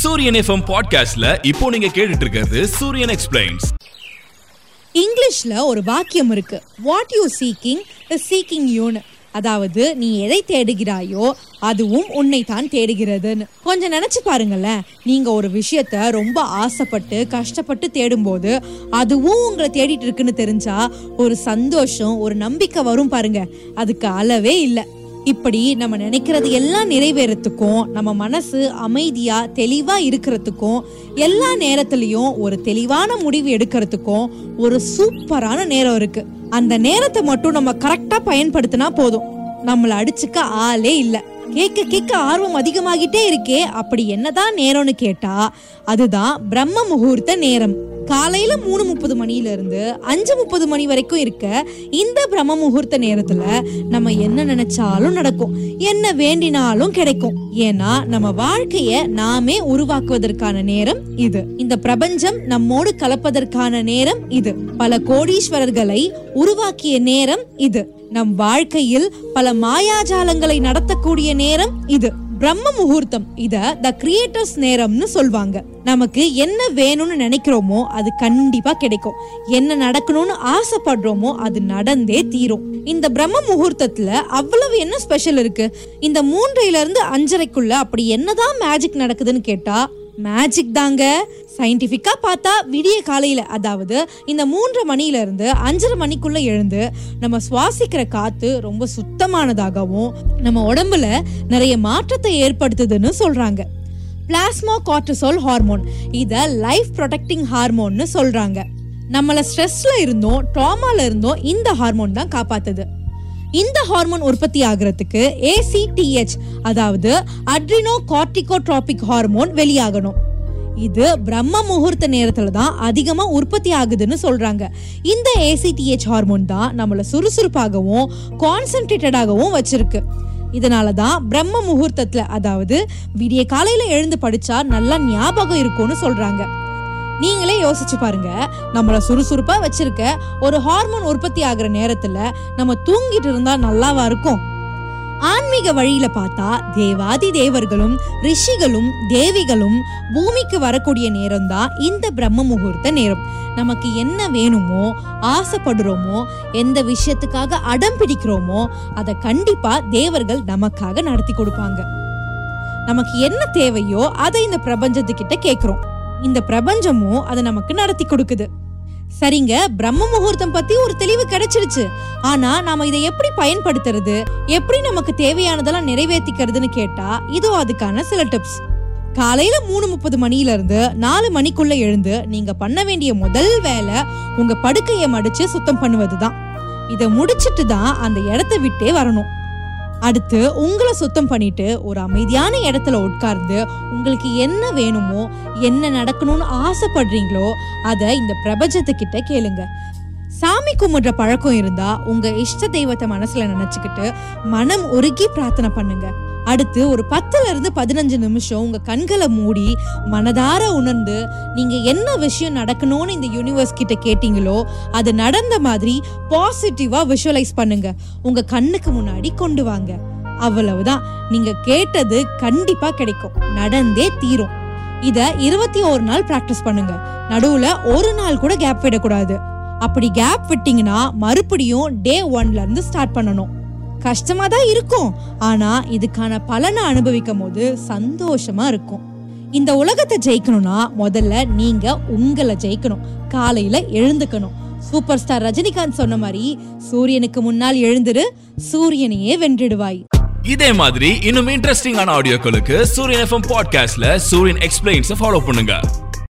சூரியன் எஃப்எம் பாட்காஸ்ட்ல இப்போ நீங்க கேட்டுட்டு இருக்கிறது சூரியன் எக்ஸ்பிளைன்ஸ். இங்கிலீஷ்ல ஒரு வாக்கியம் இருக்கு, what you seeking is seeking யூன்னு. அதாவது நீ எதை தேடுகிறாயோ அதுவும் உன்னை தான் தேடுகிறதுன்னு. கொஞ்சம் நினைச்சு பாருங்களேன், நீங்க ஒரு விஷயத்த ரொம்ப ஆசைப்பட்டு கஷ்டப்பட்டு தேடும் போது அதுவும் உங்களை தேடிட்டு இருக்குன்னு தெரிஞ்சா ஒரு சந்தோஷம், ஒரு நம்பிக்கை வரும் பாருங்க, அதுக்கு அளவே இல்லை. இப்படி நம்ம நினைக்கிறது எல்லாம் நிறைவேறத்துக்கும், நம்ம மனசு அமைதியா தெளிவா இருக்கிறதுக்கும், எல்லா நேரத்திலையும் ஒரு தெளிவான முடிவு எடுக்கிறதுக்கும் ஒரு சூப்பரான நேரம் இருக்கு. அந்த நேரத்தை மட்டும் நம்ம கரெக்டா பயன்படுத்தினா போதும், நம்மளை அடிச்சுக்க ஆளே இல்லை. கேட்க கேட்க ஆர்வம் அதிகமாகிட்டே இருக்கே, அப்படி என்னதான் நேரம்னு கேட்டா அதுதான் பிரம்ம முகூர்த்த நேரம். காலையில 3:30 மணியில இருந்து 5:30 மணி வரைக்கும் இருக்க இந்த பிரம்ம முகூர்த்த நேரத்துல நம்ம என்ன நினைச்சாலும் நடக்கும், என்ன வேண்டினாலும் கிடைக்கும். ஏன்னா நம்ம வாழ்க்கைய நாமே உருவாக்குவதற்கான நேரம் இது, இந்த பிரபஞ்சம் நம்மோடு கலப்பதற்கான நேரம் இது, பல கோடீஸ்வரர்களை உருவாக்கிய நேரம் இது, நம் வாழ்க்கையில் பல மாயாஜாலங்களை நடத்தக்கூடிய நேரம் இது. பிரம்ம முகூர்த்தம் இத தி கிரியேட்டர்ஸ் நேரம்னு சொல்வாங்க. நமக்கு என்ன வேணும்னு நினைக்கிறோமோ அது கண்டிப்பா கிடைக்கும், என்ன நடக்கணும்னு ஆசைப்படுறோமோ அது நடந்தே தீரும். இந்த பிரம்ம முகூர்த்தத்துல அவ்வளவு என்ன ஸ்பெஷல் இருக்கு? இந்த 3:30 to 5:30 அப்படி என்னதான் மேஜிக் நடக்குதுன்னு கேட்டா மேஜிக் தாங்க. சயின்டிஃபிக்கா பார்த்தா விடிய காலையில, அதாவது இந்த 3:30 to 5:30 எழுந்து நம்ம சுவாசிக்கிற காத்து ரொம்ப சுத்தமானதாகவும் நம்ம உடம்புல நிறைய மாற்றத்தை ஏற்படுத்துதுன்னு சொல்றாங்க. பிளாஸ்மா கார்டிசோல் ஹார்மோன், இத லைஃப் ப்ரொடெக்டிங் ஹார்மோன்னு சொல்றாங்க. நம்மள ஸ்ட்ரெஸ்ல இருந்தோம், ட்ராமால இருந்தோம், இந்த ஹார்மோன் தான் காப்பாத்துது. இந்த ஹார்மோன் உற்பத்தி ஆகிறதுக்கு ACTH, அதாவது அட்ரினோகார்டிகோட்ரோபிக் ஹார்மோன் வெளியாகணும். இது பிரம்ம முகூர்த்த நேரத்துல தான் அதிகமா உற்பத்தி ஆகுதுன்னு சொல்றாங்க. இந்த ACTH ஹார்மோன் தான் நம்மளை சுறுசுறுப்பாகவும் கான்சென்ட்ரேட்டடாகவும் வச்சிருக்கு. இதனாலதான் பிரம்ம முகூர்த்தத்துல, அதாவது விடிய காலையில எழுந்து படிச்சா நல்லா ஞாபகம் இருக்கும்னு சொல்றாங்க. நீங்களே யோசிச்சு பாருங்க, நம்மள சுறுசுறுப்பா வச்சிருக்க ஒரு ஹார்மோன் உற்பத்தி ஆகிற நேரத்துல நம்ம தூங்கிட்டு இருந்தா நல்லாவா இருக்கும்? ஆன்மீக வழியில பார்த்தா தேவாதி தேவர்களும் ரிஷிகளும் தேவிகளும் பூமிக்கு வரக்கூடிய நேரம் தான் இந்த பிரம்ம முகூர்த்த நேரம். நமக்கு என்ன வேணுமோ, ஆசைப்படுறோமோ, எந்த விஷயத்துக்காக அடம் பிடிக்கிறோமோ அதை கண்டிப்பா தேவர்கள் நமக்காக நடத்தி கொடுப்பாங்க. நமக்கு என்ன தேவையோ அதை இந்த பிரபஞ்சத்துக்கிட்ட கேட்கிறோம், இந்த பிரபஞ்சமும் அதை நமக்கு நடத்தி கொடுக்குது. சரிங்க, பிரம்ம முகூர்த்தம் பத்தி ஒரு தெளிவு கிடைச்சிருச்சு. ஆனா நாம இதை எப்படி பயன்படுத்துறது, எப்படி நமக்கு தேவையானதெல்லாம் நிறைவேற்றிக்கிறதுன்னு கேட்டா இதோ அதுக்கான சில டிப்ஸ். காலையில 3:30 to 4 எழுந்து நீங்க பண்ண வேண்டிய முதல் வேலை உங்க படுக்கையை மடிச்சு சுத்தம் பண்ணுவதுதான். இதை முடிச்சிட்டு தான் அந்த இடத்தை விட்டே வரணும். அடுத்து உங்களை சுத்தம் பண்ணிட்டு ஒரு அமைதியான இடத்துல உட்கார்ந்து உங்களுக்கு என்ன வேணுமோ, என்ன நடக்கணும்னு ஆசைப்படுறீங்களோ அதை இந்த பிரபஞ்சத்துக்கிட்ட கேளுங்க. சாமி கும்பிடுற பழக்கம் இருந்தா உங்க இஷ்ட தெய்வத்தை மனசுல நினைச்சுக்கிட்டு மனம் உருகி பிரார்த்தனை பண்ணுங்க. அடுத்து ஒரு 10 to 15 நிமிஷம் உங்க கண்களை மூடி மனதார உணர்ந்து நீங்க என்ன விஷயம் நடக்கணும்னு இந்த யூனிவர்ஸ் கிட்ட கேட்டீங்களோ அது நடந்த மாதிரி பாசிட்டிவா விஷுவலைஸ் பண்ணுங்க, உங்க கண்ணுக்கு முன்னாடி கொண்டு வாங்க. அவ்வளவுதான், நீங்க கேட்டது கண்டிப்பா கிடைக்கும், நடந்தே தீரும். இத 21 நாள் பிராக்டிஸ் பண்ணுங்க, நடுவுல ஒரு நாள் கூட கேப் விடக்கூடாது. அப்படி கேப் விட்டீங்கன்னா மறுபடியும் day 1 ஸ்டார்ட் பண்ணணும். கஷ்டமா தான் இருக்கும், ஆனா இதுக்கான பலனை அனுபவிக்கும் போது சந்தோஷமா இருக்கும். இந்த உலகத்தை ஜெயிக்கணும்னா முதல்ல நீங்க உங்களை ஜெயிக்கணும், காலையில எழுந்துக்கணும். சூப்பர் ஸ்டார் ரஜினிகாந்த் சொன்ன மாதிரி சூரியனுக்கு முன்னால் எழுந்துரு, சூரியனையே வென்றிடுவாய். இதே மாதிரி இன்னும் இன்ட்ரெஸ்டிங்கான ஆடியோக்களுக்கு சூரியன் எஃப்எம் பாட்காஸ்ட்ல சூரியன் எக்ஸ்பிளைன்ஸ் ஃபாலோ பண்ணுங்க.